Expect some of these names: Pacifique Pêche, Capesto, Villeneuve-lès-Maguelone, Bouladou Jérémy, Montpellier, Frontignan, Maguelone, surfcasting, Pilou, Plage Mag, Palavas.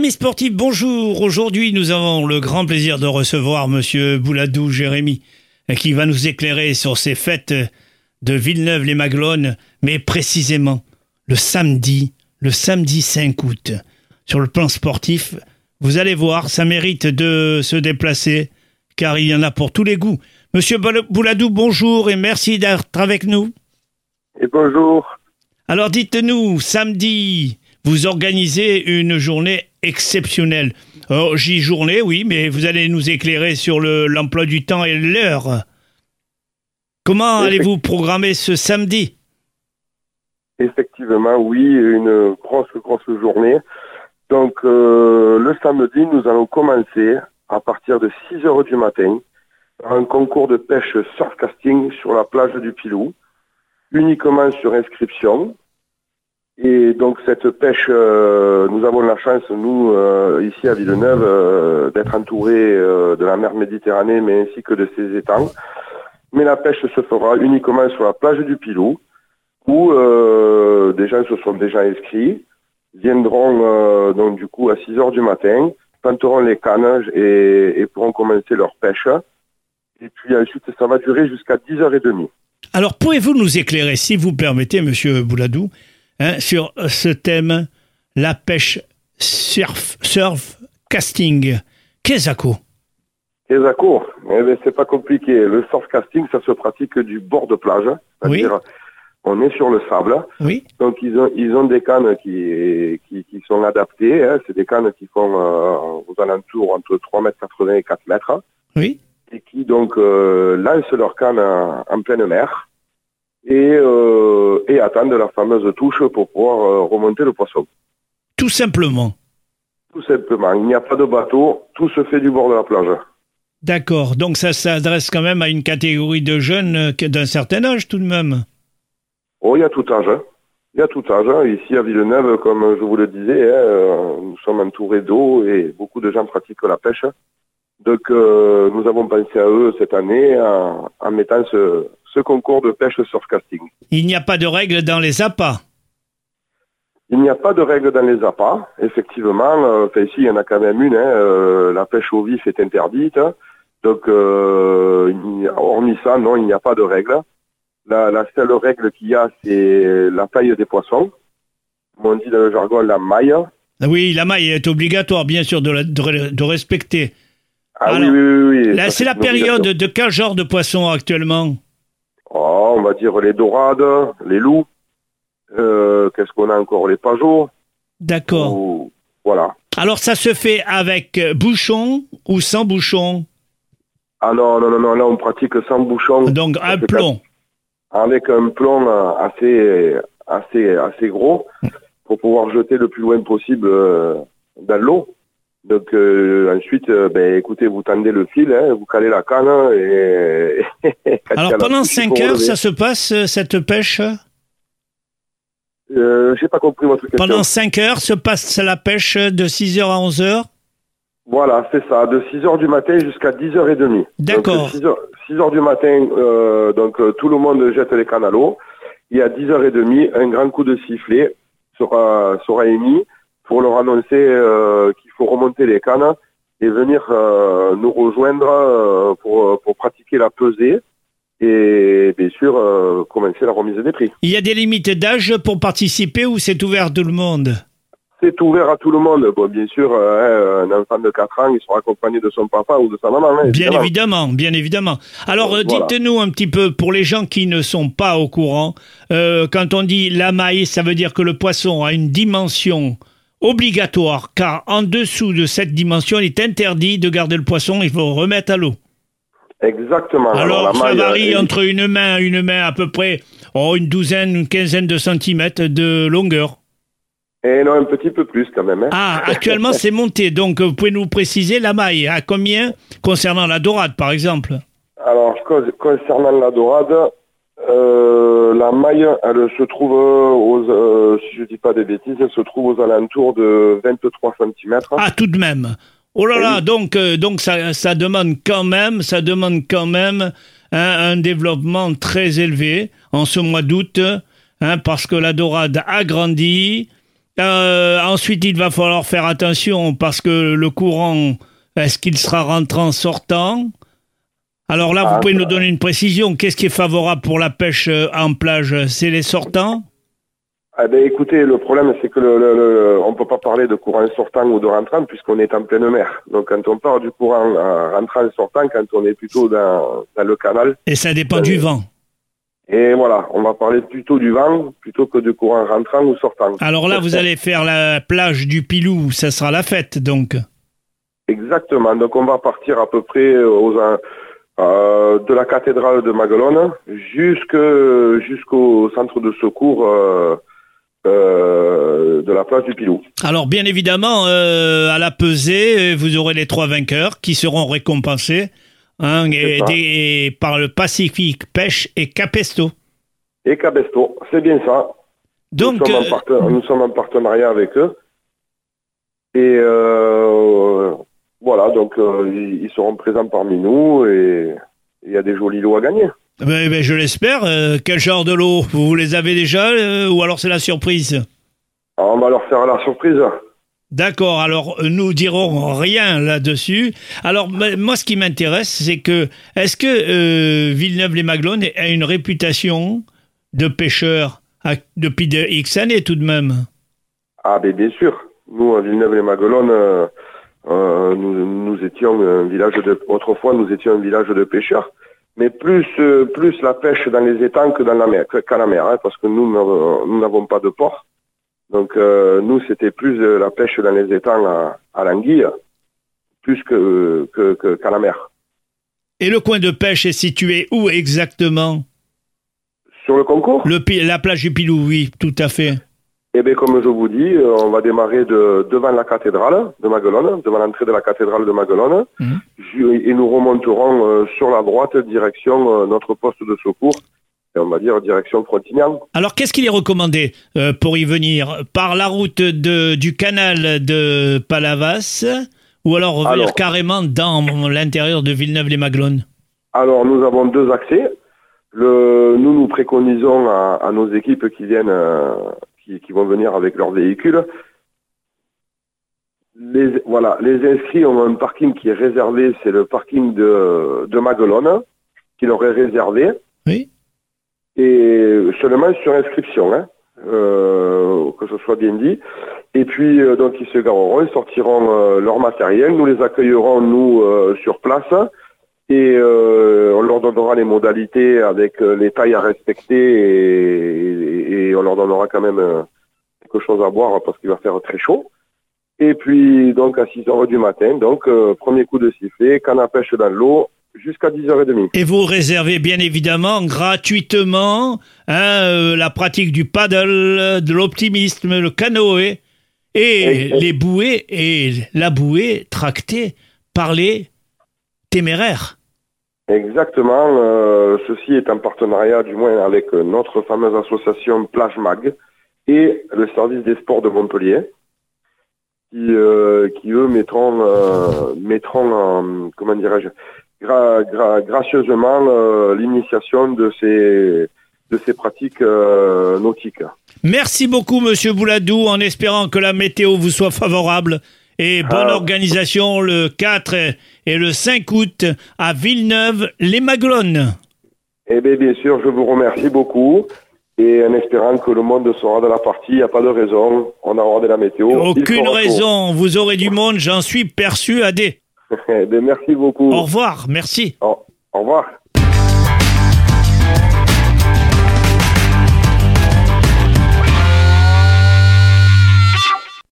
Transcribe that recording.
Amis sportifs, bonjour. Aujourd'hui, nous avons le grand plaisir de recevoir monsieur Bouladou Jérémy, qui va nous éclairer sur ces fêtes de Villeneuve-lès-Maguelone, mais précisément le samedi 5 août. Sur le plan sportif, vous allez voir, ça mérite de se déplacer, car il y en a pour tous les goûts. Monsieur Bouladou, bonjour et merci d'être avec nous. Et bonjour. Alors dites-nous, samedi, vous organisez une journée exceptionnelle. Alors, journée, oui, mais vous allez nous éclairer sur l'emploi du temps et l'heure. Comment allez-vous programmer ce samedi ? Effectivement, oui, une grosse journée. Donc, le samedi, nous allons commencer à partir de 6h du matin un concours de pêche surfcasting sur la plage du Pilou, uniquement sur inscription. Et donc, cette pêche, nous avons la chance, nous, ici à Villeneuve, d'être entourés de la mer Méditerranée, mais ainsi que de ses étangs. Mais la pêche se fera uniquement sur la plage du Pilou, où des gens se sont déjà inscrits, viendront donc du coup à 6h du matin, planteront les cannes et pourront commencer leur pêche. Et puis ensuite, ça va durer jusqu'à 10h30. Alors, pouvez-vous nous éclairer, si vous permettez, monsieur Bouladou, sur ce thème, la pêche surf casting? Qu'est-ce à quoi? Eh bien, c'est pas compliqué. Le surf casting, ça se pratique du bord de plage. C'est-à-dire, on est sur le sable. Oui. Donc, ils ont des cannes qui sont adaptées. Hein. C'est des cannes qui font aux alentours entre 3,80 m et 4 mètres. Oui. Et qui, donc, lancent leurs cannes en pleine mer et attendent la fameuse touche pour pouvoir remonter le poisson. Tout simplement. Tout simplement. Il n'y a pas de bateau. Tout se fait du bord de la plage. D'accord, donc ça s'adresse quand même à une catégorie de jeunes d'un certain âge tout de même. Oh, il y a tout âge, hein. Il y a tout âge, hein. Ici à Villeneuve, comme je vous le disais, hein, nous sommes entourés d'eau et beaucoup de gens pratiquent la pêche. Donc nous avons pensé à eux cette année en mettant ce concours de pêche surfcasting. Il n'y a pas de règles dans les appâts. Il n'y a pas de règle dans les appâts, effectivement. Enfin, ici, il y en a quand même une. Hein, la pêche au vif est interdite. Donc, hormis ça, non, il n'y a pas de règle. La seule règle qu'il y a, c'est la taille des poissons. Comme on dit dans le jargon, la maille. Oui, la maille est obligatoire, bien sûr, de respecter. Ah alors, oui. Là, c'est la période de quel genre de poissons actuellement ? Oh, on va dire les dorades, les loups. Qu'est-ce qu'on a encore ? Les pajots. D'accord. Voilà. Alors, ça se fait avec bouchon ou sans bouchon ? Ah non, là, on pratique sans bouchon. Donc, un plomb. Avec un plomb assez gros pour pouvoir jeter le plus loin possible dans l'eau. Donc, ensuite, écoutez, vous tendez le fil, hein, vous calez la canne et... Alors, pendant 5 heures, ça se passe, cette pêche ? J'ai pas compris votre question. Pendant 5 heures se passe la pêche de 6h à 11h ? Voilà, c'est ça, de 6h du matin jusqu'à 10h30. D'accord. Donc, 6h du matin, donc tout le monde jette les cannes à l'eau. Et à 10h30, un grand coup de sifflet sera émis pour leur annoncer qu'il faut remonter les cannes et venir nous rejoindre pour pratiquer la pesée. Et bien sûr, commencer la remise des prix. Il y a des limites d'âge pour participer ou c'est ouvert à tout le monde ? C'est ouvert à tout le monde. Bon, bien sûr, un enfant de 4 ans, il sera accompagné de son papa ou de sa maman. Hein, bien évidemment. Alors, dites-nous un petit peu, pour les gens qui ne sont pas au courant, quand on dit la maille, ça veut dire que le poisson a une dimension obligatoire, car en dessous de cette dimension, il est interdit de garder le poisson, il faut remettre à l'eau. Exactement. Alors ça varie entre une main à peu près, une quinzaine de centimètres de longueur. Et non, un petit peu plus quand même. Hein. Ah, actuellement c'est monté, donc vous pouvez nous préciser la maille, à combien concernant la dorade par exemple ? Alors, concernant la dorade, la maille, elle se trouve, si je dis pas des bêtises, elle se trouve aux alentours de 23 cm. Ah, tout de même. Oh là là, donc ça demande quand même un développement très élevé en ce mois d'août, parce que la dorade a grandi, Ensuite, il va falloir faire attention parce que le courant, est-ce qu'il sera rentrant, sortant ? Alors là, vous pouvez nous donner une précision. Qu'est-ce qui est favorable pour la pêche en plage ? C'est les sortants ? Eh bien, écoutez, le problème, c'est que on ne peut pas parler de courant sortant ou de rentrant puisqu'on est en pleine mer. Donc, quand on parle du courant rentrant-sortant, quand on est plutôt dans le canal... Et ça dépend du vent. Et voilà, on va parler plutôt du vent plutôt que du courant rentrant ou sortant. Alors là, vous allez faire la plage du Pilou, ça sera la fête, donc. Exactement, donc on va partir à peu près de la cathédrale de Maguelone jusqu'au centre de secours... de la place du Pilou. Alors bien évidemment, à la pesée, vous aurez les 3 vainqueurs qui seront récompensés par le Pacifique Pêche et Capesto. Et Capesto, c'est bien ça. Donc, nous sommes en partenariat avec eux. Et voilà, donc ils seront présents parmi nous et il y a des jolis lots à gagner. Mais je l'espère. Quel genre de lot ? Vous les avez déjà ou alors c'est la surprise ? On va leur faire la surprise. D'accord, alors nous dirons rien là-dessus. Alors moi ce qui m'intéresse, c'est que est-ce que Villeneuve-lès-Maguelone a une réputation de pêcheur depuis de X années tout de même ? Ah ben bien sûr. Nous à Villeneuve-lès-Maguelone, nous étions un village autrefois nous étions un village de pêcheurs. Mais plus la pêche dans les étangs que dans la mer, qu'à la mer, hein, parce que nous n'avons pas de port. Donc nous, c'était plus la pêche dans les étangs à l'anguille, plus qu'à la mer. Et le coin de pêche est situé où exactement ? Sur le concours ? La plage du Pilou, oui, tout à fait. Eh bien, comme je vous dis, on va démarrer devant la cathédrale de Maguelone, devant l'entrée de la cathédrale de Maguelone, et nous remonterons sur la droite, direction notre poste de secours, et on va dire direction Frontignan. Alors, qu'est-ce qu'il est recommandé pour y venir ? Par la route du canal de Palavas, ou alors revenir carrément dans l'intérieur de Villeneuve-lès-Maguelone ? Alors, nous avons 2 accès. Nous préconisons à nos équipes qui viennent... qui vont venir avec leurs véhicules. Les inscrits ont un parking qui est réservé, c'est le parking de Maguelone, qui leur est réservé. Oui. Et seulement sur inscription, que ce soit bien dit. Et puis, donc, ils se gareront, ils sortiront leur matériel, nous les accueillerons, sur place, et on leur donnera les modalités avec les tailles à respecter et on leur donnera quand même quelque chose à boire parce qu'il va faire très chaud. Et puis donc à 6h du matin, donc premier coup de sifflet, canne à pêche dans l'eau jusqu'à 10h30. Et vous réservez bien évidemment gratuitement la pratique du paddle, de l'optimisme, le canoë et les bouées et la bouée tractée par les téméraires. Exactement, ceci est en partenariat du moins avec notre fameuse association Plage Mag et le service des sports de Montpellier qui eux mettront comment dirais-je, gracieusement l'initiation de ces pratiques nautiques. Merci beaucoup monsieur Bouladou, en espérant que la météo vous soit favorable. Et bonne organisation le 4 et le 5 août à Villeneuve-lès-Maguelone. Eh bien, bien sûr, je vous remercie beaucoup. Et en espérant que le monde sera de la partie, il n'y a pas de raison. On a regardé la météo. Aucune raison. Tôt. Vous aurez du monde, j'en suis persuadé. Eh bien, merci beaucoup. Au revoir, merci. Au revoir.